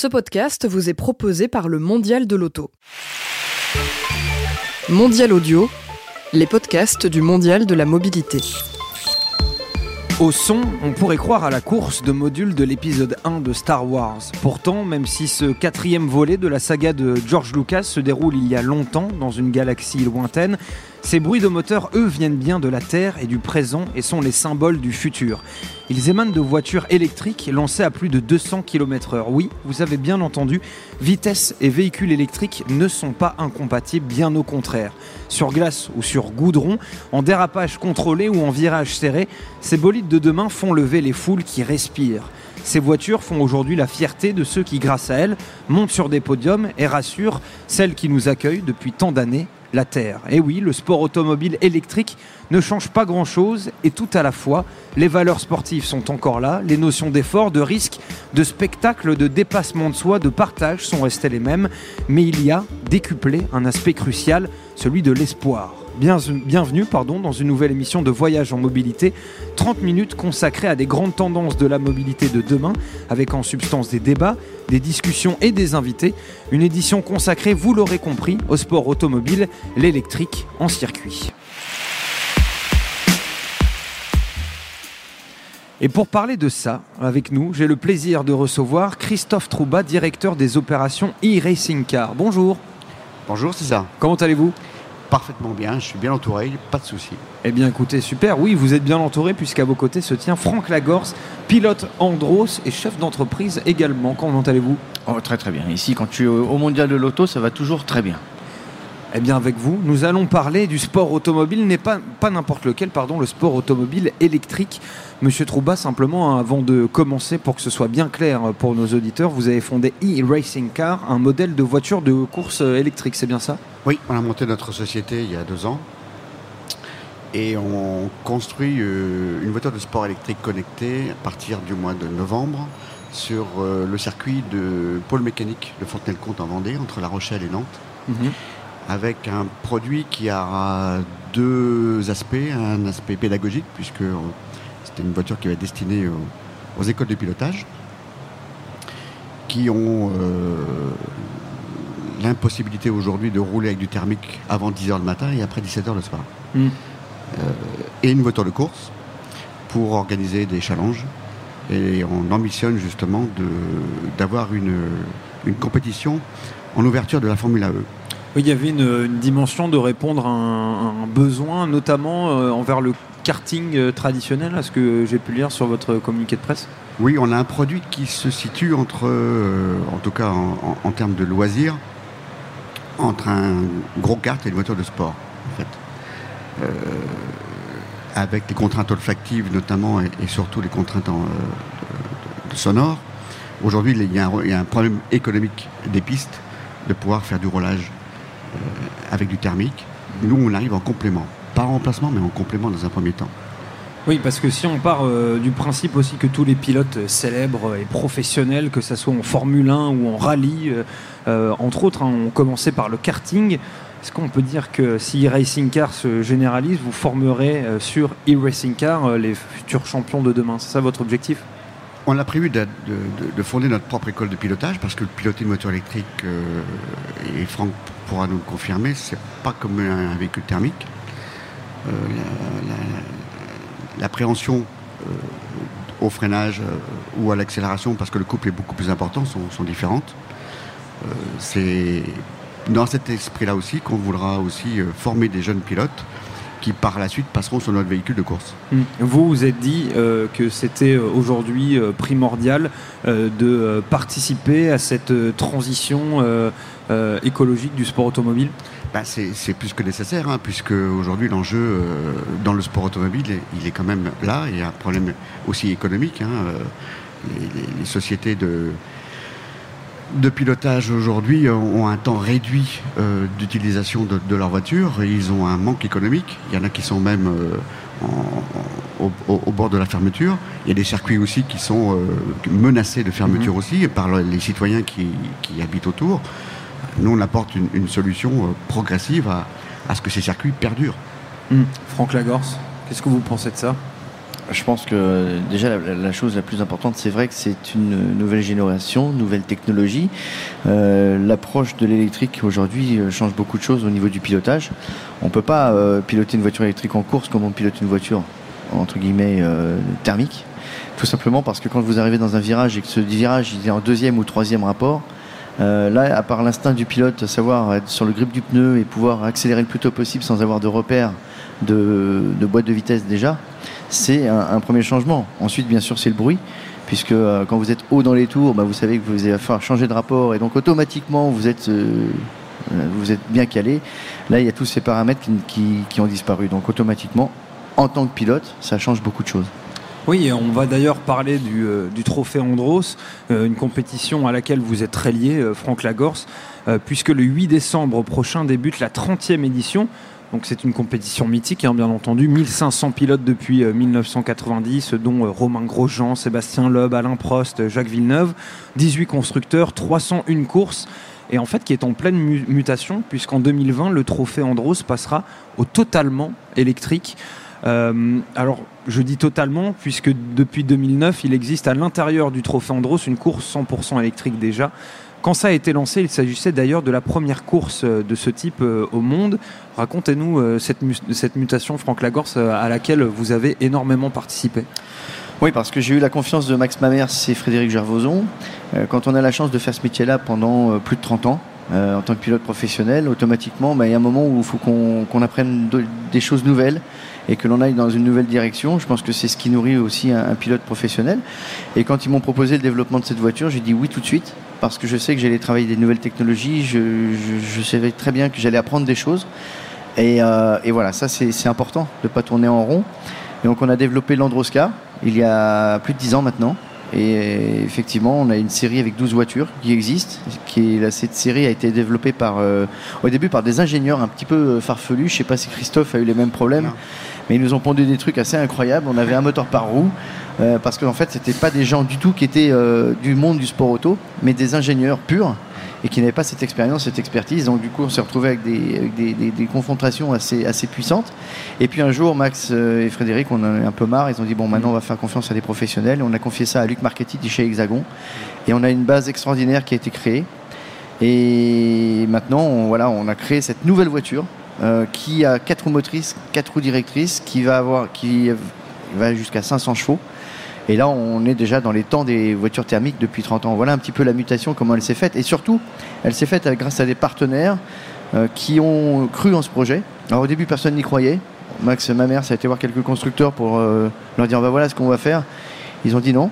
Ce podcast vous est proposé par le Mondial de l'Auto. Mondial Audio, les podcasts du Mondial de la mobilité. Au son, on pourrait croire à la course de modules de l'épisode 1 de Star Wars. Pourtant, même si ce quatrième volet de la saga de George Lucas se déroule il y a longtemps dans une galaxie lointaine, ces bruits de moteur, eux, viennent bien de la Terre et du présent et sont les symboles du futur. Ils émanent de voitures électriques lancées à plus de 200 km/h. Oui, vous avez bien entendu, vitesse et véhicules électriques ne sont pas incompatibles, bien au contraire. Sur glace ou sur goudron, en dérapage contrôlé ou en virage serré, ces bolides de demain font lever les foules qui respirent. Ces voitures font aujourd'hui la fierté de ceux qui, grâce à elles, montent sur des podiums et rassurent celles qui nous accueillent depuis tant d'années, la Terre. Et oui, le sport automobile électrique ne change pas grand-chose et tout à la fois, les valeurs sportives sont encore là, les notions d'effort, de risque, de spectacle, de dépassement de soi, de partage sont restées les mêmes, mais il y a décuplé un aspect crucial, celui de l'espoir. Bienvenue, dans une nouvelle émission de Voyage en mobilité, 30 minutes consacrées à des grandes tendances de la mobilité de demain, avec en substance des débats, des discussions et des invités. Une édition consacrée, vous l'aurez compris, au sport automobile, l'électrique en circuit. Et pour parler de ça, avec nous, j'ai le plaisir de recevoir Christophe Trouba, directeur des opérations e-Racing Car. Bonjour. Bonjour, c'est ça. Comment allez-vous ? Parfaitement bien, je suis bien entouré, pas de souci. Eh bien écoutez, super, oui, vous êtes bien entouré puisqu'à vos côtés se tient Franck Lagorce, pilote Andros et chef d'entreprise également. Comment allez-vous ? Oh, très très bien, ici quand tu es au Mondial de l'Auto, ça va toujours très bien. Eh bien avec vous, nous allons parler du sport automobile, pas n'importe lequel, le sport automobile électrique. Monsieur Trouba, simplement, avant de commencer, pour que ce soit bien clair pour nos auditeurs, vous avez fondé e-Racing Car, un modèle de voiture de course électrique, c'est bien ça ? Oui, on a monté notre société il y a 2 ans et on construit une voiture de sport électrique connectée à partir du mois de novembre sur le circuit de pôle mécanique de Fontenay-le-Comte en Vendée, entre La Rochelle et Nantes. Mm-hmm. Avec un produit qui a 2 aspects. Un aspect pédagogique, puisque c'était une voiture qui va être destinée aux écoles de pilotage, qui ont l'impossibilité aujourd'hui de rouler avec du thermique avant 10h le matin et après 17h le soir. Mmh. Et une voiture de course pour organiser des challenges. Et on ambitionne justement d'avoir une compétition en ouverture de la Formula E. Oui, il y avait une dimension de répondre à un besoin, notamment envers le karting traditionnel, à ce que j'ai pu lire sur votre communiqué de presse. Oui, on a un produit qui se situe entre, en tout cas en termes de loisirs, entre un gros kart et une voiture de sport, en fait. Avec les contraintes olfactives notamment et surtout les contraintes sonores. Aujourd'hui, il y a un problème économique des pistes de pouvoir faire du roulage avec du thermique. Nous, on arrive en complément. Pas en remplacement, mais en complément dans un premier temps. Oui, parce que si on part du principe aussi que tous les pilotes célèbres et professionnels, que ce soit en Formule 1 ou en rallye, entre autres, hein, ont commencé par le karting, est-ce qu'on peut dire que si e-Racing Car se généralise, vous formerez sur e-Racing Car les futurs champions de demain ? C'est ça votre objectif ? On a prévu de fonder notre propre école de pilotage, parce que piloter une voiture électrique, et Franck pourra nous le confirmer, c'est pas comme un véhicule thermique. L'appréhension au freinage ou à l'accélération, parce que le couple est beaucoup plus important, sont différentes. C'est dans cet esprit-là aussi qu'on voudra aussi former des jeunes pilotes qui par la suite passeront sur notre véhicule de course. Vous vous êtes dit que c'était aujourd'hui primordial de participer à cette transition écologique du sport automobile ? Bah c'est plus que nécessaire, hein, puisque aujourd'hui l'enjeu dans le sport automobile, il est quand même là. Il y a un problème aussi économique. Hein, les sociétés de pilotage aujourd'hui ont un temps réduit d'utilisation de leur voiture. Et ils ont un manque économique. Il y en a qui sont même au bord de la fermeture. Il y a des circuits aussi qui sont menacés de fermeture aussi par les citoyens qui habitent autour. Nous, on apporte une solution progressive à ce que ces circuits perdurent. Franck Lagorce, qu'est-ce que vous pensez de ça ? Je pense que déjà la chose la plus importante, c'est vrai que c'est une nouvelle génération, nouvelle technologie. L'approche de l'électrique aujourd'hui change beaucoup de choses au niveau du pilotage. On ne peut pas piloter une voiture électrique en course comme on pilote une voiture entre guillemets thermique. Tout simplement parce que quand vous arrivez dans un virage et que ce virage il est en deuxième ou troisième rapport, là, à part l'instinct du pilote, à savoir être sur le grip du pneu et pouvoir accélérer le plus tôt possible sans avoir de repères de boîte de vitesse déjà, c'est un premier changement. Ensuite, bien sûr, c'est le bruit, puisque quand vous êtes haut dans les tours, bah, vous savez que vous allez falloir changer de rapport et donc automatiquement, vous êtes bien calé. Là, il y a tous ces paramètres qui ont disparu. Donc automatiquement, en tant que pilote, ça change beaucoup de choses. Oui, on va d'ailleurs parler du Trophée Andros, une compétition à laquelle vous êtes très lié, Franck Lagorce, puisque le 8 décembre prochain débute la 30e édition. Donc c'est une compétition mythique, hein, bien entendu. 1500 pilotes depuis 1990, dont Romain Grosjean, Sébastien Loeb, Alain Prost, Jacques Villeneuve, 18 constructeurs, 301 courses. Et en fait, qui est en pleine mutation, puisqu'en 2020, le Trophée Andros passera au totalement électrique. Alors je dis totalement puisque depuis 2009 il existe à l'intérieur du Trophée Andros une course 100% électrique déjà. Quand ça a été lancé, il s'agissait d'ailleurs de la première course de ce type au monde. Racontez-nous cette mutation, Franck Lagorce, à laquelle vous avez énormément participé. Oui, parce que j'ai eu la confiance de Max Mamers et Frédéric Gervozon. Quand on a la chance de faire ce métier-là pendant plus de 30 ans en tant que pilote professionnel, automatiquement il y a un moment où il faut qu'on apprenne des choses nouvelles et que l'on aille dans une nouvelle direction. Je pense que c'est ce qui nourrit aussi un pilote professionnel. Et quand ils m'ont proposé le développement de cette voiture, j'ai dit oui tout de suite, parce que je sais que j'allais travailler des nouvelles technologies, je savais très bien que j'allais apprendre des choses. Et voilà, ça c'est important, de ne pas tourner en rond. Et donc on a développé l'Androska il y a plus de 10 ans maintenant. Et effectivement, on a une série avec 12 voitures qui existent. Cette série a été développée au début par des ingénieurs un petit peu farfelus. Je ne sais pas si Christophe a eu les mêmes problèmes, non. Mais ils nous ont pondu des trucs assez incroyables. On avait un moteur par roue, parce qu'en fait, ce n'étaient pas des gens du tout qui étaient du monde du sport auto, mais des ingénieurs purs et qui n'avaient pas cette expérience, cette expertise. Donc du coup, on s'est retrouvé avec des confrontations assez puissantes. Et puis un jour, Max et Frédéric, on en a un peu marre. Ils ont dit, bon, maintenant, on va faire confiance à des professionnels. Et on a confié ça à Luc Marchetti chez Hexagon. Et on a une base extraordinaire qui a été créée. Et maintenant, on a créé cette nouvelle voiture qui a 4 roues motrices, 4 roues directrices, qui va jusqu'à 500 chevaux. Et là, on est déjà dans les temps des voitures thermiques depuis 30 ans. Voilà un petit peu la mutation, comment elle s'est faite. Et surtout, elle s'est faite grâce à des partenaires qui ont cru en ce projet. Alors au début, personne n'y croyait. Max Mamers a été voir quelques constructeurs pour leur dire, voilà ce qu'on va faire. Ils ont dit non.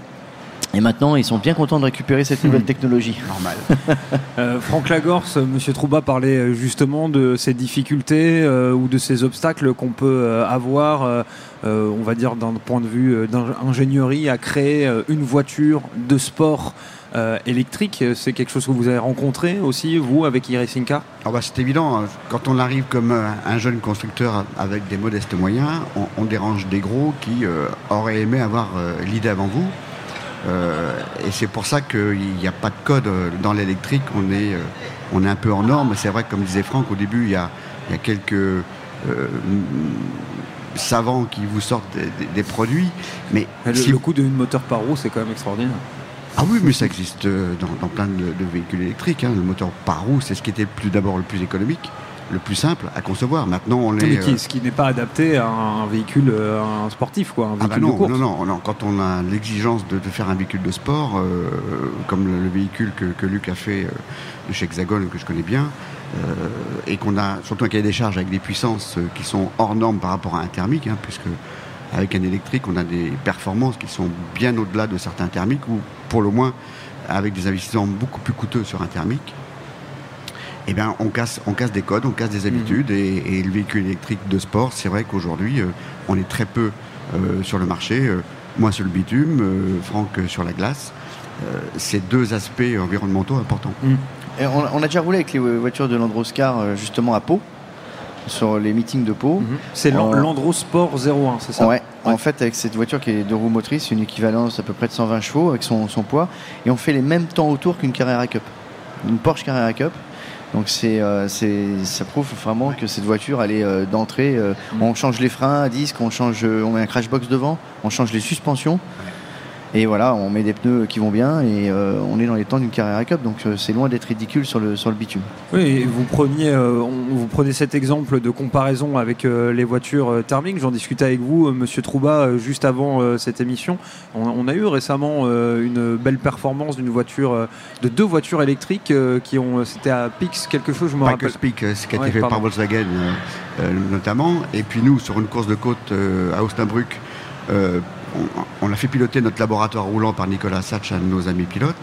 Et maintenant, ils sont bien contents de récupérer cette nouvelle technologie. Normal. Franck Lagorce, M. Trouba parlait justement de ces difficultés ou de ces obstacles qu'on peut avoir, on va dire d'un point de vue d'ingénierie, à créer une voiture de sport électrique. C'est quelque chose que vous avez rencontré aussi, vous, avec e-Racing Car ? C'est évident. Quand on arrive comme un jeune constructeur avec des modestes moyens, on dérange des gros qui auraient aimé avoir l'idée avant vous. Et c'est pour ça qu'il n'y a pas de code dans l'électrique, on est un peu en norme. C'est vrai que, comme disait Franck, au début, il y a quelques savants qui vous sortent des produits. Mais le coût d'une moteur par roue, c'est quand même extraordinaire. Ah oui, mais ça existe dans plein de véhicules électriques, hein. Le moteur par roue, c'est ce qui était le plus économique, le plus simple à concevoir. Maintenant, ce qui n'est pas adapté à un véhicule sportif, quoi, un véhicule de course. Non. Quand on a l'exigence de faire un véhicule de sport, comme le véhicule que Luc a fait de chez Hexagon, que je connais bien, et qu'on a surtout un cahier des charges avec des puissances qui sont hors normes par rapport à un thermique, hein, puisque avec un électrique, on a des performances qui sont bien au-delà de certains thermiques, ou pour le moins avec des investissements beaucoup plus coûteux sur un thermique. Eh bien, on casse des codes, on casse des habitudes, et le véhicule électrique de sport, c'est vrai qu'aujourd'hui, on est très peu sur le marché. Moi sur le bitume, Franck sur la glace. C'est deux aspects environnementaux importants. Et on a déjà roulé avec les voitures de l'Andros Car, justement à Pau, sur les meetings de Pau. C'est l'Andros Sport 01, c'est ça ? Ouais. En fait, avec cette voiture qui est deux roues motrices, une équivalence à peu près de 120 chevaux avec son poids, et on fait les mêmes temps autour qu'une Carrera Cup. une Porsche Carrera Cup. Donc ça prouve vraiment que cette voiture, elle est d'entrée. On change les freins à disque, on met un crashbox devant, on change les suspensions. Et voilà, on met des pneus qui vont bien et on est dans les temps d'une Carrera Cup, donc c'est loin d'être ridicule sur le bitume. Oui, vous prenez cet exemple de comparaison avec les voitures thermiques. J'en discutais avec vous, Monsieur Trouba, juste avant cette émission. On a eu récemment une belle performance de deux voitures électriques qui ont. C'était à Pikes quelque chose, je me rappelle. Pas que Pikes, ce qui a été fait par Volkswagen notamment. Et puis nous, sur une course de côte à Osnabrück. On a fait piloter notre laboratoire roulant par Nicolas Sach, un de nos amis pilotes.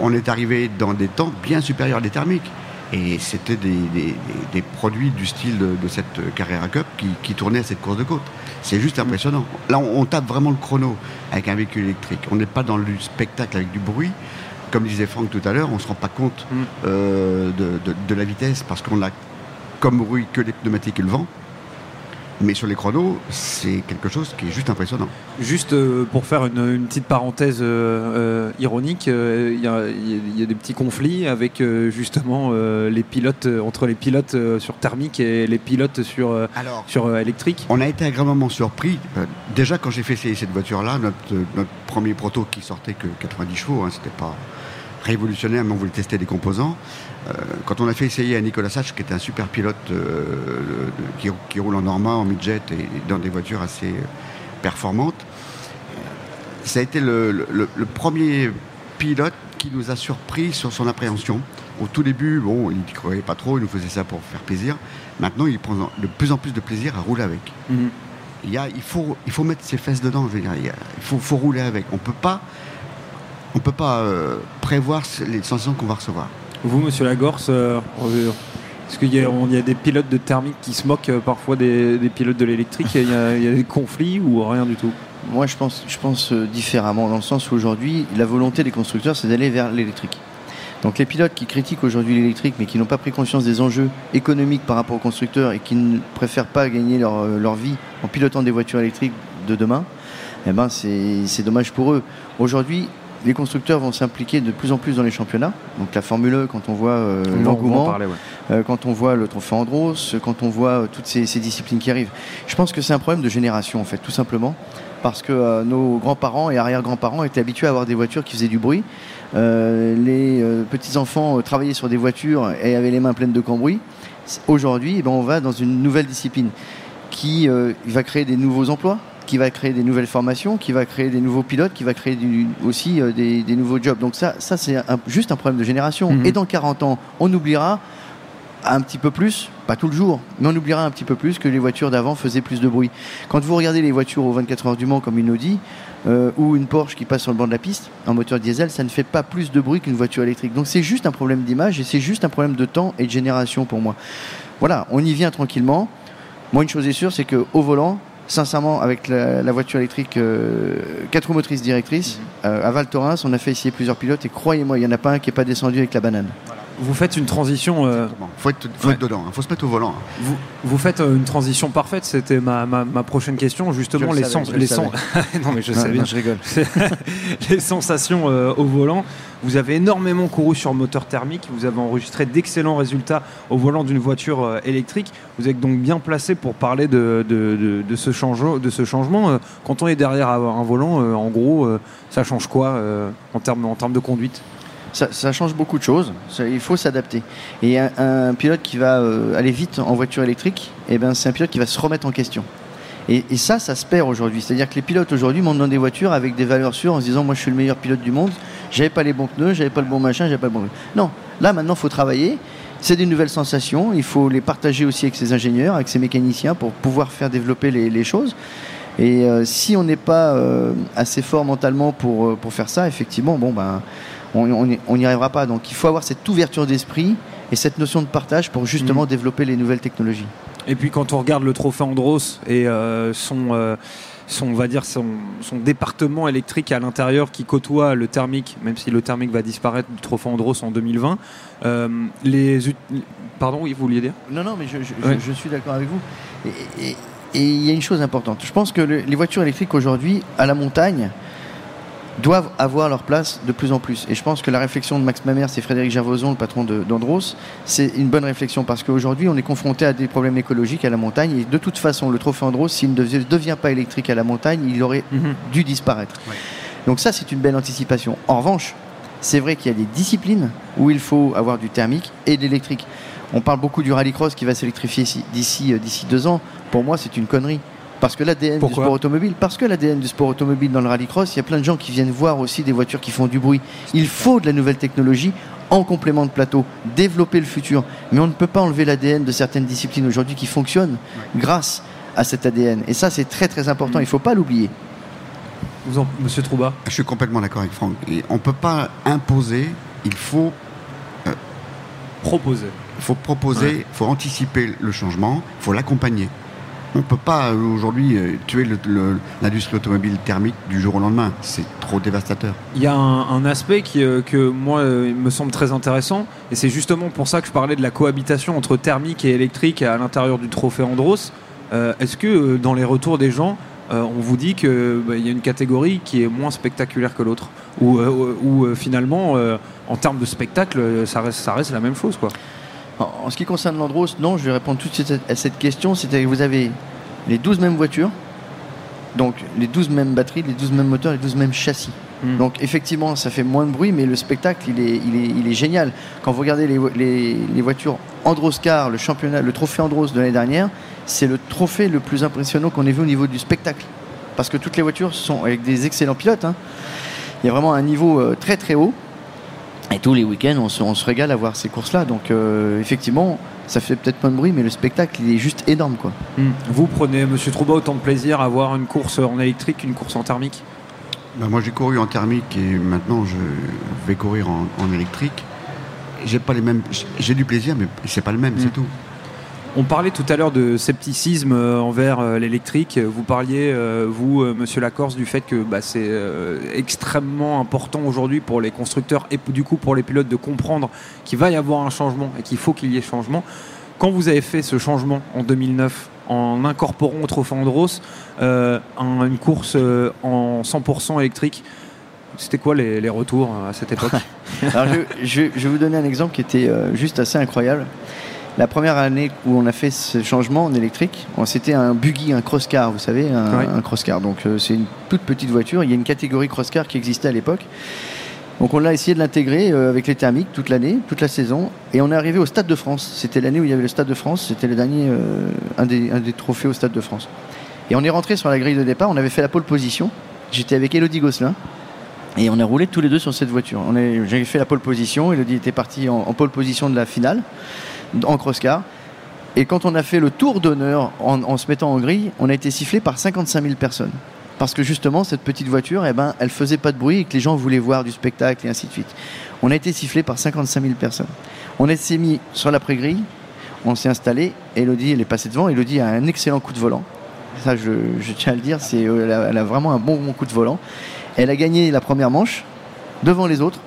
On est arrivé dans des temps bien supérieurs des thermiques. Et c'était des produits du style de cette Carrera Cup qui tournaient à cette course de côte. C'est juste impressionnant. Là, on tape vraiment le chrono avec un véhicule électrique. On n'est pas dans le spectacle avec du bruit. Comme disait Franck tout à l'heure, on ne se rend pas compte de la vitesse parce qu'on n'a comme bruit que les pneumatiques et le vent. Mais sur les chronos, c'est quelque chose qui est juste impressionnant. Juste pour faire une petite parenthèse ironique, il y a des petits conflits avec justement les pilotes, entre les pilotes sur thermique et les pilotes sur électrique. On a été agréablement surpris. Déjà, quand j'ai fait essayer cette voiture-là, notre premier proto qui sortait que 90 chevaux, c'était pas révolutionnaire, mais on voulait tester des composants. Quand on a fait essayer à Nicolas Sach, qui est un super pilote qui roule en Normand, en midget et dans des voitures assez performantes, ça a été le premier pilote qui nous a surpris sur son appréhension. Au tout début, il n'y croyait pas trop, il nous faisait ça pour faire plaisir. Maintenant, il prend de plus en plus de plaisir à rouler avec. Mm-hmm. Il faut mettre ses fesses dedans, je veux dire. Il faut rouler avec. On ne peut pas prévoir les sensations qu'on va recevoir. Vous, Monsieur Lagorce, est-ce qu'il y a des pilotes de thermique qui se moquent parfois des pilotes de l'électrique? Il y a des conflits ou rien du tout? Moi, je pense différemment, dans le sens où aujourd'hui, la volonté des constructeurs, c'est d'aller vers l'électrique. Donc les pilotes qui critiquent aujourd'hui l'électrique, mais qui n'ont pas pris conscience des enjeux économiques par rapport aux constructeurs et qui ne préfèrent pas gagner leur vie en pilotant des voitures électriques de demain, eh ben, c'est dommage pour eux. Aujourd'hui, les constructeurs vont s'impliquer de plus en plus dans les championnats. Donc la Formule E, quand on voit l'engouement, quand on voit le Trophée Andros, quand on voit toutes ces disciplines qui arrivent. Je pense que c'est un problème de génération, en fait, tout simplement. Parce que nos grands-parents et arrière-grands-parents étaient habitués à avoir des voitures qui faisaient du bruit. Les petits-enfants travaillaient sur des voitures et avaient les mains pleines de cambouis. Aujourd'hui, on va dans une nouvelle discipline qui va créer des nouveaux emplois, qui va créer des nouvelles formations, qui va créer des nouveaux pilotes, qui va créer aussi des nouveaux jobs. Donc ça c'est juste un problème de génération. Mm-hmm. Et dans 40 ans, on oubliera un petit peu plus, pas tout le jour, mais on oubliera un petit peu plus que les voitures d'avant faisaient plus de bruit. Quand vous regardez les voitures aux 24 heures du Mans comme une Audi ou une Porsche qui passe sur le banc de la piste, en moteur diesel, ça ne fait pas plus de bruit qu'une voiture électrique. Donc c'est juste un problème d'image et c'est juste un problème de temps et de génération pour moi. Voilà, on y vient tranquillement. Moi, une chose est sûre, c'est qu'au volant, sincèrement, avec la voiture électrique 4 roues motrices directrices, à Val Thorens, on a fait essayer plusieurs pilotes et croyez-moi, il n'y en a pas un qui n'est pas descendu avec la banane. Voilà. Vous faites une transition... Il faut être dedans, il faut se mettre au volant. Vous faites une transition parfaite, c'était ma prochaine question. Justement, je rigole. Les sensations au volant. Vous avez énormément couru sur moteur thermique, vous avez enregistré d'excellents résultats au volant d'une voiture électrique. Vous êtes donc bien placé pour parler de ce changement. Quand on est derrière un volant, en gros, ça change quoi en termes de conduite ? Ça change beaucoup de choses, il faut s'adapter. Et un pilote qui va aller vite en voiture électrique, c'est un pilote qui va se remettre en question. Et ça se perd aujourd'hui. C'est-à-dire que les pilotes aujourd'hui montent dans des voitures avec des valeurs sûres en se disant « moi je suis le meilleur pilote du monde, j'avais pas les bons pneus, j'avais pas le bon machin, j'avais pas le bon... » Non, là maintenant il faut travailler, c'est des nouvelles sensations, il faut les partager aussi avec ses ingénieurs, avec ses mécaniciens pour pouvoir faire développer les choses. Et si on n'est pas assez fort mentalement pour faire ça, effectivement, on n'y arrivera pas. Donc il faut avoir cette ouverture d'esprit et cette notion de partage pour justement développer les nouvelles technologies. Et puis quand on regarde le Trophée Andros et son département électrique à l'intérieur qui côtoie le thermique, même si le thermique va disparaître du Trophée Andros en 2020, pardon, oui, vous vouliez dire ? Non, mais je suis d'accord avec vous. Et il y a une chose importante. Je pense que les voitures électriques aujourd'hui, à la montagne, doivent avoir leur place de plus en plus. Et je pense que la réflexion de Max Mamers et Frédéric Gervozon, le patron d'Andros, c'est une bonne réflexion parce qu'aujourd'hui, on est confronté à des problèmes écologiques à la montagne. Et de toute façon, le Trophée Andros, s'il ne devient pas électrique à la montagne, il aurait dû disparaître. Ouais. Donc ça, c'est une belle anticipation. En revanche, c'est vrai qu'il y a des disciplines où il faut avoir du thermique et de l'électrique. On parle beaucoup du rallycross qui va s'électrifier d'ici 2 ans. Pour moi, c'est une connerie. Parce que l'ADN du sport automobile, dans le rallycross, il y a plein de gens qui viennent voir aussi des voitures qui font du bruit. Il faut de la nouvelle technologie en complément de plateau, développer le futur. Mais on ne peut pas enlever l'ADN de certaines disciplines aujourd'hui qui fonctionnent grâce à cet ADN. Et ça, c'est très très important. Il ne faut pas l'oublier. Monsieur Trouba. Je suis complètement d'accord avec Franck. Et on ne peut pas imposer, il faut proposer. Il faut proposer, il faut anticiper le changement, il faut l'accompagner. On ne peut pas aujourd'hui tuer l'industrie automobile thermique du jour au lendemain. C'est trop dévastateur. Il y a un aspect que moi me semble très intéressant, et c'est justement pour ça que je parlais de la cohabitation entre thermique et électrique à l'intérieur du Trophée Andros. Est-ce que dans les retours des gens, on vous dit qu'il y a une catégorie qui est moins spectaculaire que l'autre, ou finalement, en termes de spectacle, ça reste la même chose, quoi? En ce qui concerne l'Andros, non, je vais répondre tout de suite à cette question. C'est-à-dire que vous avez les 12 mêmes voitures, donc les 12 mêmes batteries, les 12 mêmes moteurs, les 12 mêmes châssis. Donc effectivement, ça fait moins de bruit, mais le spectacle, il est génial. Quand vous regardez les voitures Andros Car, le trophée Andros de l'année dernière, c'est le trophée le plus impressionnant qu'on ait vu au niveau du spectacle. Parce que toutes les voitures sont avec des excellents pilotes. Il y a vraiment un niveau très très haut. Et tous les week-ends, on se régale à voir ces courses-là. Donc, effectivement, ça fait peut-être pas de bruit, mais le spectacle, il est juste énorme, quoi. Vous prenez, monsieur Trouba, autant de plaisir à voir une course en électrique qu'une course en thermique? Ben, moi, j'ai couru en thermique et maintenant, je vais courir en électrique. J'ai pas les mêmes. J'ai du plaisir, mais c'est pas le même, c'est tout. On parlait tout à l'heure de scepticisme envers l'électrique. Vous parliez, vous, monsieur Lagorce, du fait que c'est extrêmement important aujourd'hui pour les constructeurs et du coup pour les pilotes de comprendre qu'il va y avoir un changement et qu'il faut qu'il y ait changement. Quand vous avez fait ce changement en 2009, en incorporant au Trophée Andros une course en 100% électrique, c'était quoi les retours à cette époque? Alors je vais vous donner un exemple qui était juste assez incroyable. La première année où on a fait ce changement en électrique, c'était un buggy, un cross-car, vous savez, un cross-car. Donc c'est une toute petite voiture. Il y a une catégorie cross-car qui existait à l'époque. Donc on a essayé de l'intégrer avec les thermiques toute l'année, toute la saison. Et on est arrivé au Stade de France. C'était l'année où il y avait le Stade de France. C'était le dernier, un des trophées au Stade de France. Et on est rentré sur la grille de départ. On avait fait la pole position. J'étais avec Elodie Gosselin. Et on a roulé tous les deux sur cette voiture. J'avais fait la pole position. Elodie était partie en pole position de la finale. En cross-car. Et quand on a fait le tour d'honneur en se mettant en grille, on a été sifflé par 55 000 personnes. Parce que justement, cette petite voiture, elle faisait pas de bruit et que les gens voulaient voir du spectacle et ainsi de suite. On a été sifflé par 55 000 personnes. On s'est mis sur l'après-grille, on s'est installé. Elodie, elle est passée devant. Elodie a un excellent coup de volant. Ça, je tiens à le dire, elle a vraiment un bon coup de volant. Elle a gagné la première manche devant les autres.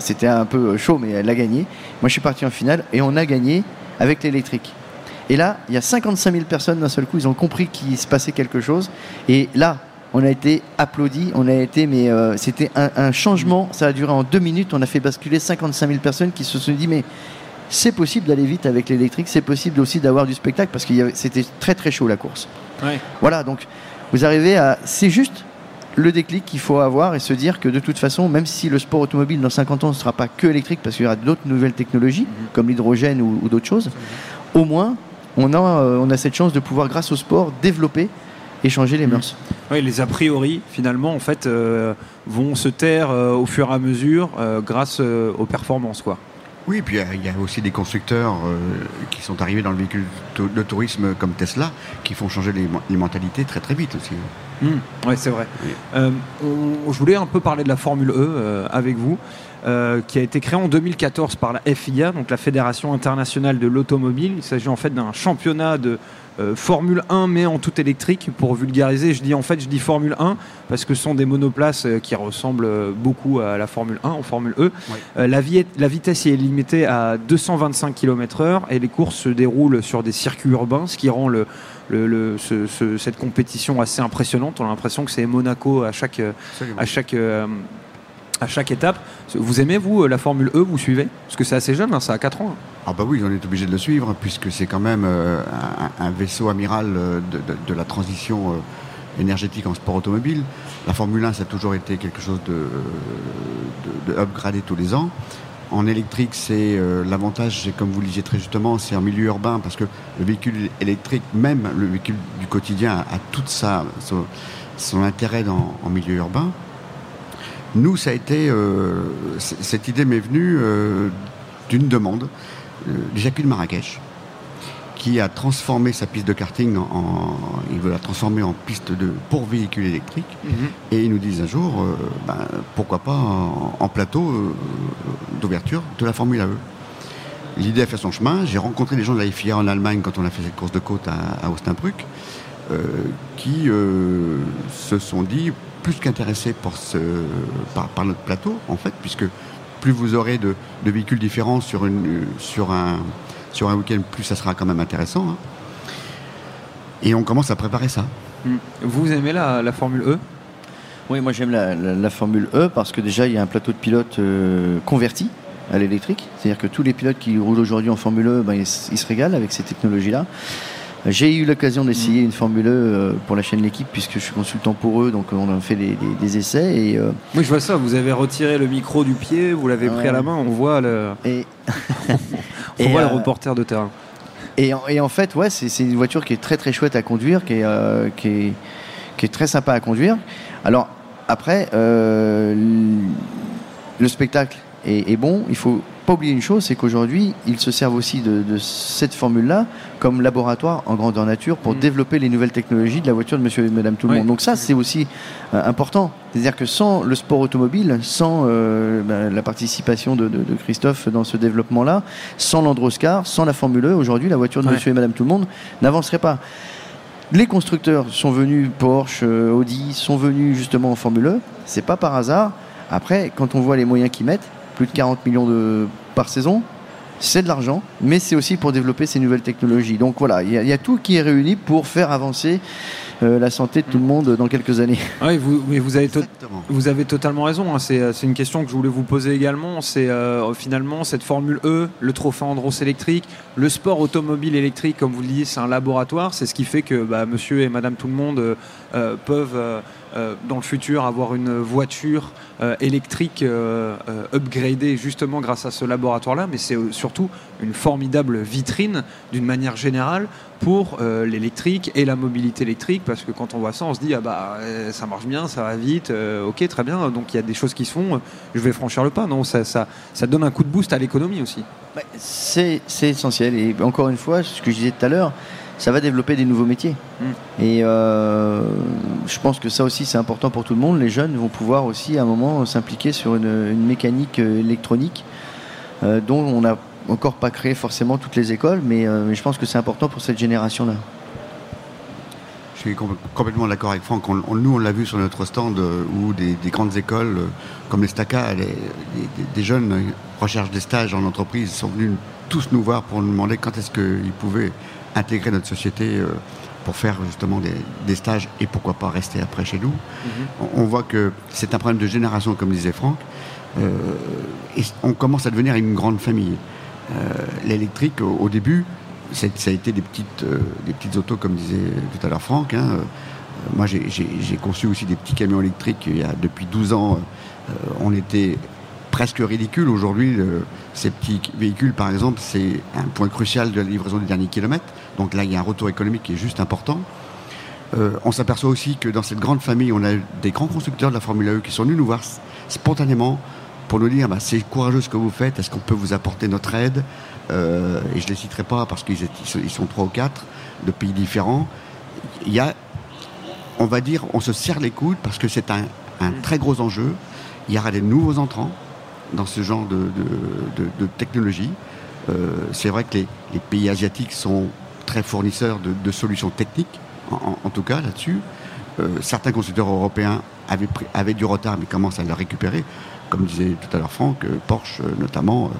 C'était un peu chaud, mais elle a gagné. Moi, je suis parti en finale et on a gagné avec l'électrique. Et là, il y a 55 000 personnes d'un seul coup. Ils ont compris qu'il se passait quelque chose. Et là, on a été applaudis. C'était un changement. Ça a duré en 2 minutes. On a fait basculer 55 000 personnes qui se sont dit, mais c'est possible d'aller vite avec l'électrique. C'est possible aussi d'avoir du spectacle parce que c'était très, très chaud la course. Ouais. Voilà, donc vous arrivez à... C'est juste... le déclic qu'il faut avoir et se dire que de toute façon, même si le sport automobile dans 50 ans ne sera pas que électrique parce qu'il y aura d'autres nouvelles technologies comme l'hydrogène ou d'autres choses, au moins on a cette chance de pouvoir, grâce au sport, développer et changer les mœurs. Oui, les a priori finalement en fait vont se taire au fur et à mesure grâce aux performances, quoi. Oui, et puis il y a aussi des constructeurs qui sont arrivés dans le véhicule de tourisme comme Tesla qui font changer les mentalités très très vite aussi. Oui, c'est vrai. Oui. Je voulais un peu parler de la Formule E avec vous, qui a été créée en 2014 par la FIA, donc la Fédération Internationale de l'Automobile. Il s'agit en fait d'un championnat de Formule 1, mais en tout électrique. Pour vulgariser, je dis Formule 1 parce que ce sont des monoplaces qui ressemblent beaucoup à la Formule 1, en Formule E. Oui. La vitesse est limitée à 225 km/h et les courses se déroulent sur des circuits urbains, ce qui rend le cette compétition assez impressionnante. On a l'impression que c'est Monaco à chaque étape. Vous aimez, vous, la Formule E? Vous suivez? Parce que c'est assez jeune, hein, ça a 4 ans. Ah bah oui, on est obligé de le suivre, puisque c'est quand même un vaisseau amiral de la transition énergétique en sport automobile. La Formule 1, ça a toujours été quelque chose de upgradé tous les ans. En électrique, c'est l'avantage, c'est comme vous le disiez très justement, c'est en milieu urbain, parce que le véhicule électrique, même le véhicule du quotidien, a toute son intérêt en milieu urbain. Nous, ça a été cette idée m'est venue d'une demande de Jacques de Marrakech, qui a transformé sa piste de karting il veut la transformer en piste pour véhicules électriques. Mm-hmm. Et ils nous disent un jour, pourquoi pas en plateau d'ouverture de la Formule E. L'idée a fait son chemin. J'ai rencontré des gens de la FIA en Allemagne quand on a fait cette course de côte à Osnabrück, qui se sont dit plus qu'intéressés par notre plateau, en fait, puisque plus vous aurez de véhicules différents sur un week-end, plus ça sera quand même intéressant, hein. Et on commence à préparer ça. Vous aimez la Formule E? Oui, moi j'aime la Formule E parce que déjà il y a un plateau de pilotes converti à l'électrique, c'est-à-dire que tous les pilotes qui roulent aujourd'hui en Formule E, ils se régalent avec ces technologies-là. J'ai eu l'occasion d'essayer une Formule E pour la chaîne L'Équipe, puisque je suis consultant pour eux, donc on a fait des essais. Et oui, je vois ça, vous avez retiré le micro du pied, vous l'avez pris à la main, on voit le reporter de terrain. Et en fait, ouais, c'est une voiture qui est très très chouette à conduire, qui est très sympa à conduire. Alors après, le spectacle est bon, il faut pas oublier une chose, c'est qu'aujourd'hui ils se servent aussi de cette formule là comme laboratoire en grandeur nature pour développer les nouvelles technologies de la voiture de monsieur et madame tout le monde. Donc ça, c'est aussi important, c'est-à-dire que sans le sport automobile, sans la participation de Christophe dans ce développement là, sans l'Andros Car, sans la Formule E, aujourd'hui la voiture de monsieur et madame tout le monde n'avancerait pas. Les constructeurs sont venus, Porsche, Audi, sont venus justement en Formule E, c'est pas par hasard. Après, quand on voit les moyens qu'ils mettent, plus de 40 millions par saison, c'est de l'argent, mais c'est aussi pour développer ces nouvelles technologies. Donc voilà, il y a tout qui est réuni pour faire avancer la santé de tout le monde dans quelques années. Oui, vous avez totalement raison, hein. C'est une question que je voulais vous poser également. C'est finalement cette Formule E, le Trophée Andros électrique, le sport automobile électrique, comme vous le disiez, c'est un laboratoire. C'est ce qui fait que monsieur et madame tout le monde peuvent... dans le futur, avoir une voiture électrique upgradée justement grâce à ce laboratoire-là, mais c'est surtout une formidable vitrine d'une manière générale pour l'électrique et la mobilité électrique, parce que quand on voit ça, on se dit ça marche bien, ça va vite, ok, très bien, donc il y a des choses qui se font, je vais franchir le pas. Non, ça donne un coup de boost à l'économie aussi. C'est essentiel, et encore une fois, ce que je disais tout à l'heure, ça va développer des nouveaux métiers. Et je pense que ça aussi, c'est important pour tout le monde. Les jeunes vont pouvoir aussi, à un moment, s'impliquer sur une mécanique électronique dont on n'a encore pas créé forcément toutes les écoles, mais je pense que c'est important pour cette génération-là. Je suis complètement d'accord avec Franck. Nous, on l'a vu sur notre stand où des grandes écoles comme les STACA, des jeunes recherchent des stages en entreprise, sont venus tous nous voir pour nous demander quand est-ce qu'ils pouvaient intégrer notre société pour faire justement des stages et pourquoi pas rester après chez nous. Mm-hmm. On voit que c'est un problème de génération, comme disait Franck, et on commence à devenir une grande famille. L'électrique, au début, ça a été des petites autos, comme disait tout à l'heure Franck, hein. Moi, j'ai conçu aussi des petits camions électriques depuis 12 ans. On était presque ridicule. Aujourd'hui, ces petits véhicules, par exemple, c'est un point crucial de la livraison des derniers kilomètres. Donc là, il y a un retour économique qui est juste important. On s'aperçoit aussi que dans cette grande famille, on a des grands constructeurs de la Formule E qui sont venus nous voir spontanément pour nous dire c'est courageux ce que vous faites, est-ce qu'on peut vous apporter notre aide, et je ne les citerai pas parce qu'ils sont 3 ou 4 de pays différents. Il y a, on va dire, on se serre les coudes parce que c'est un très gros enjeu. Il y aura des nouveaux entrants dans ce genre de technologie. C'est vrai que les pays asiatiques sont très fournisseurs de solutions techniques, en tout cas là-dessus. Certains constructeurs européens avaient du retard, mais commencent à le récupérer. Comme disait tout à l'heure Franck, Porsche notamment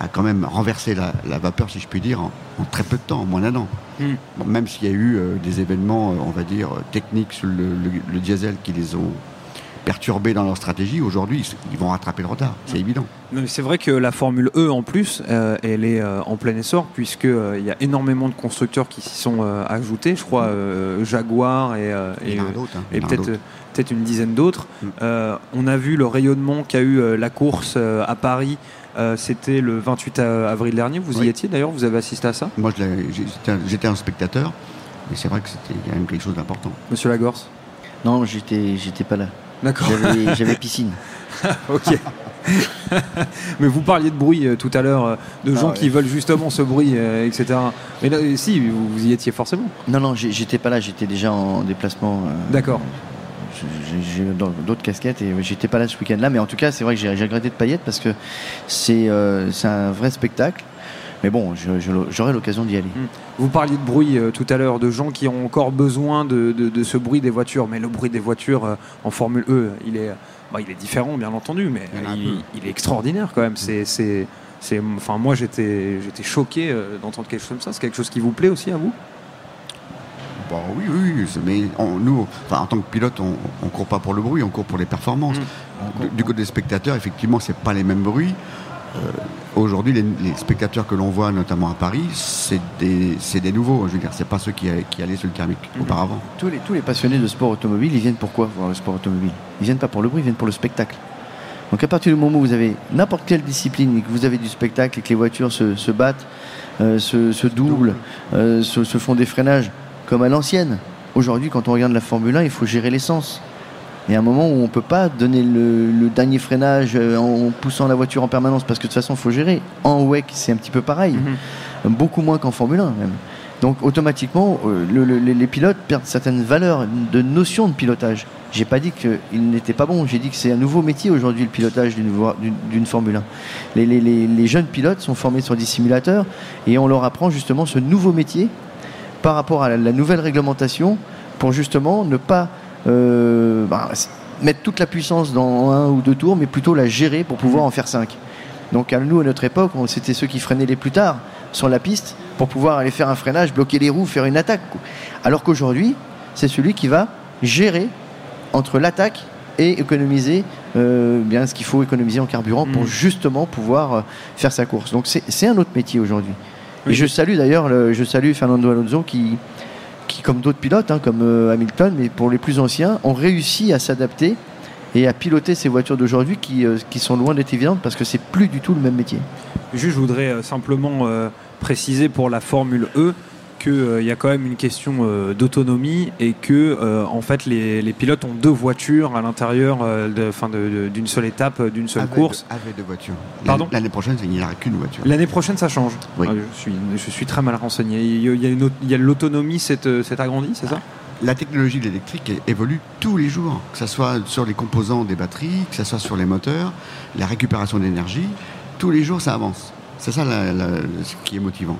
a quand même renversé la vapeur, si je puis dire, en très peu de temps, en moins d'un an. Bon, même s'il y a eu des événements, on va dire, techniques sur le diesel qui les ont perturbés dans leur stratégie, aujourd'hui, ils vont rattraper le retard, c'est évident. Mais c'est vrai que la Formule E, en plus, elle est en plein essor, puisqu'il y a énormément de constructeurs qui s'y sont ajoutés, je crois, Jaguar et peut-être une dizaine d'autres. On a vu le rayonnement qu'a eu la course à Paris, c'était le 28 avril dernier, vous y étiez d'ailleurs, vous avez assisté à ça? Moi, j'étais un spectateur, mais c'est vrai que c'était quand même quelque chose d'important. Monsieur Lagorce? Non, j'étais pas là. D'accord. J'avais piscine. Ok. Mais vous parliez de bruit tout à l'heure, de gens qui veulent justement ce bruit, etc. Mais là, si, vous y étiez forcément. Non, j'étais pas là, j'étais déjà en déplacement. D'accord. J'ai d'autres casquettes et j'étais pas là ce week-end-là. Mais en tout cas, c'est vrai que j'ai regretté de pas y être parce que c'est un vrai spectacle. Mais bon, j'aurai l'occasion d'y aller. Vous parliez de bruit tout à l'heure, de gens qui ont encore besoin de ce bruit des voitures. Mais le bruit des voitures en Formule E, il est différent, bien entendu, mais il est extraordinaire quand même. Enfin, moi, j'étais choqué d'entendre quelque chose comme ça. C'est quelque chose qui vous plaît aussi à vous? Bon, oui, mais nous, en tant que pilote, on court pas pour le bruit, on court pour les performances. Du côté des spectateurs, effectivement, c'est pas les mêmes bruits. Aujourd'hui, les spectateurs que l'on voit, notamment à Paris, c'est des nouveaux. Je veux dire, c'est pas ceux qui allaient sur le thermique auparavant. Tous les passionnés de sport automobile, ils viennent pour quoi, voir le sport automobile? Ils viennent pas pour le bruit, ils viennent pour le spectacle. Donc à partir du moment où vous avez n'importe quelle discipline et que vous avez du spectacle et que les voitures se battent, se doublent, se font des freinages comme à l'ancienne. Aujourd'hui, quand on regarde la Formule 1, il faut gérer l'essence. Il y a un moment où on ne peut pas donner le dernier freinage en poussant la voiture en permanence parce que de toute façon il faut gérer. En WEC c'est un petit peu pareil, beaucoup moins qu'en Formule 1 même. Donc automatiquement les pilotes perdent certaines valeurs de notion de pilotage. J'ai pas dit qu'il n'était pas bon, j'ai dit que c'est un nouveau métier aujourd'hui le pilotage d'une Formule 1. Les jeunes pilotes sont formés sur des simulateurs et on leur apprend justement ce nouveau métier par rapport à la nouvelle réglementation pour justement ne pas mettre toute la puissance dans un ou deux tours, mais plutôt la gérer pour pouvoir en faire 5. Donc nous à notre époque, c'était ceux qui freinaient les plus tard sur la piste pour pouvoir aller faire un freinage, bloquer les roues, faire une attaque, alors qu'aujourd'hui c'est celui qui va gérer entre l'attaque et économiser ce qu'il faut économiser en carburant pour justement pouvoir faire sa course. Donc c'est un autre métier aujourd'hui. Et je salue d'ailleurs Fernando Alonso qui, comme d'autres pilotes, comme Hamilton, mais pour les plus anciens, ont réussi à s'adapter et à piloter ces voitures d'aujourd'hui qui sont loin d'être évidentes parce que c'est plus du tout le même métier. Juste, je voudrais simplement préciser pour la Formule E qu'il y a quand même une question d'autonomie et que en fait les pilotes ont deux voitures à l'intérieur d'une seule étape, d'une seule course. Avec deux voitures. Pardon ? L'année prochaine, il n'y aura qu'une voiture. L'année prochaine, ça change. Oui. Ah, je suis très mal renseigné. Il y a l'autonomie, c'est agrandi, c'est ça ? La technologie de l'électrique évolue tous les jours, que ce soit sur les composants des batteries, que ce soit sur les moteurs, la récupération d'énergie. Tous les jours, ça avance. C'est ça ce qui est motivant.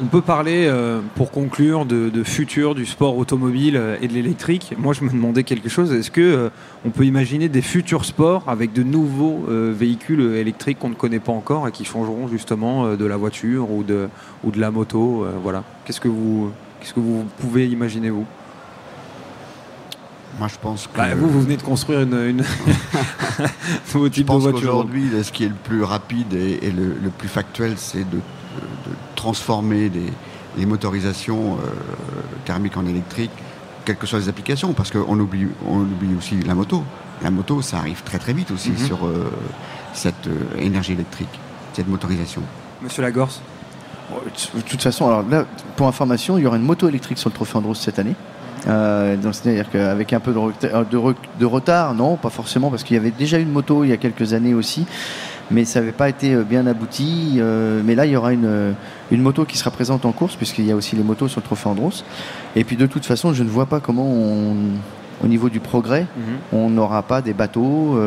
On peut parler, pour conclure, de futur du sport automobile et de l'électrique. Moi, je me demandais quelque chose. Est-ce qu'on peut imaginer des futurs sports avec de nouveaux véhicules électriques qu'on ne connaît pas encore et qui changeront justement de la voiture ou de la moto voilà. Qu'est-ce que vous pouvez imaginer, vous ? Moi, je pense que... vous venez de construire une nouveau type de voiture. Aujourd'hui, ce qui est le plus rapide et le plus factuel, c'est de transformer les motorisations thermiques en électriques, quelles que soient les applications, parce qu'on oublie aussi la moto. La moto, ça arrive très très vite aussi sur cette énergie électrique, cette motorisation. Monsieur Lagorce ? De toute façon, alors là, pour information, il y aura une moto électrique sur le Trophée Andros cette année. Donc c'est-à-dire qu'avec un peu de retard, non, pas forcément, parce qu'il y avait déjà une moto il y a quelques années aussi, mais ça n'avait pas été bien abouti. Mais là, il y aura une moto qui sera présente en course, puisqu'il y a aussi les motos sur le Trophée Andros. Et puis de toute façon, je ne vois pas comment au niveau du progrès, on n'aura pas des bateaux,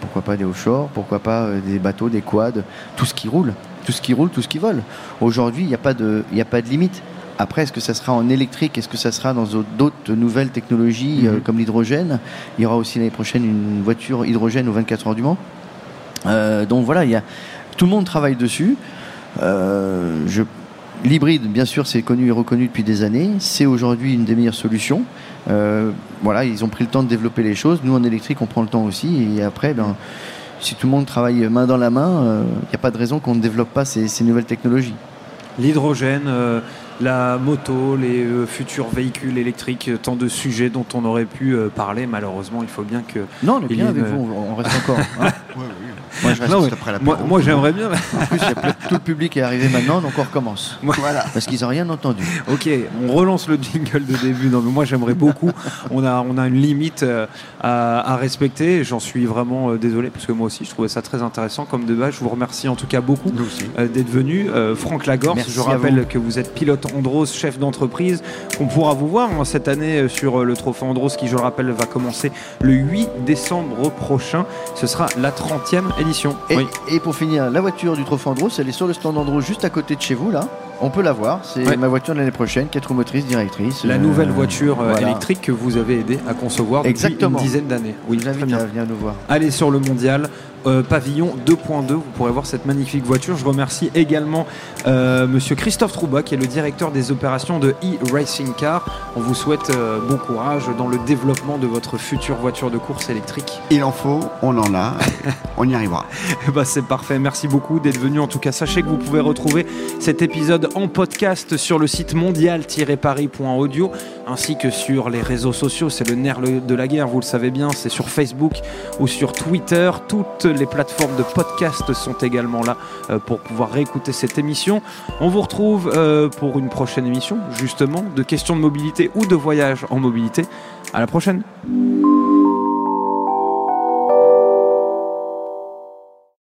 pourquoi pas des offshore, pourquoi pas des bateaux, des quads, tout ce qui vole. Aujourd'hui, il n'y a pas de limite. Après, est-ce que ça sera en électrique? Est-ce que ça sera dans d'autres nouvelles technologies comme l'hydrogène? Il y aura aussi l'année prochaine une voiture hydrogène aux 24 heures du Mans. Donc voilà, tout le monde travaille dessus. L'hybride, bien sûr, c'est connu et reconnu depuis des années. C'est aujourd'hui une des meilleures solutions. Voilà, ils ont pris le temps de développer les choses. Nous, en électrique, on prend le temps aussi. Et après, ben, si tout le monde travaille main dans la main, il n'y a pas de raison qu'on ne développe pas ces nouvelles technologies. L'hydrogène, la moto, les futurs véhicules électriques, tant de sujets dont on aurait pu parler. Malheureusement, il faut bien que... Non, on est bien avec vous, on reste encore. Hein. Ouais, oui. Moi, je reste juste après la période. Moi, j'aimerais bien. En plus, tout le public est arrivé maintenant, donc on recommence. Voilà. Parce qu'ils n'ont rien entendu. Ok, on relance le jingle de début. Non, mais moi, j'aimerais beaucoup. On a une limite à respecter. J'en suis vraiment désolé, parce que moi aussi, je trouvais ça très intéressant comme débat. Je vous remercie en tout cas beaucoup d'être venu. Franck Lagorce, merci, je rappelle que vous êtes pilote Andros, chef d'entreprise. On pourra vous voir cette année sur le Trophée Andros, qui, je le rappelle, va commencer le 8 décembre prochain. Ce sera la 30e édition. Et pour finir, la voiture du Trophée Andros, elle est sur le stand Andros juste à côté de chez vous, là. On peut la voir. C'est ma voiture de l'année prochaine, 4 roues motrices, directrice. La nouvelle voiture électrique que vous avez aidé à concevoir depuis une dizaine d'années. Oui, je vous invite à venir nous voir. Allez sur le Mondial. Pavillon 2.2, vous pourrez voir cette magnifique voiture. Je remercie également monsieur Christophe Trouba, qui est le directeur des opérations de e-Racing Car. On vous souhaite bon courage dans le développement de votre future voiture de course électrique. Il en faut, on en a, on y arrivera. C'est parfait, merci beaucoup d'être venu. En tout cas, sachez que vous pouvez retrouver cet épisode en podcast sur le site mondial-paris.audio, ainsi que sur les réseaux sociaux. C'est le nerf de la guerre, vous le savez bien, c'est sur Facebook ou sur Twitter. Toutes les plateformes de podcast sont également là pour pouvoir réécouter cette émission. On vous retrouve pour une prochaine émission, justement, de questions de mobilité ou de voyage en mobilité. À la prochaine.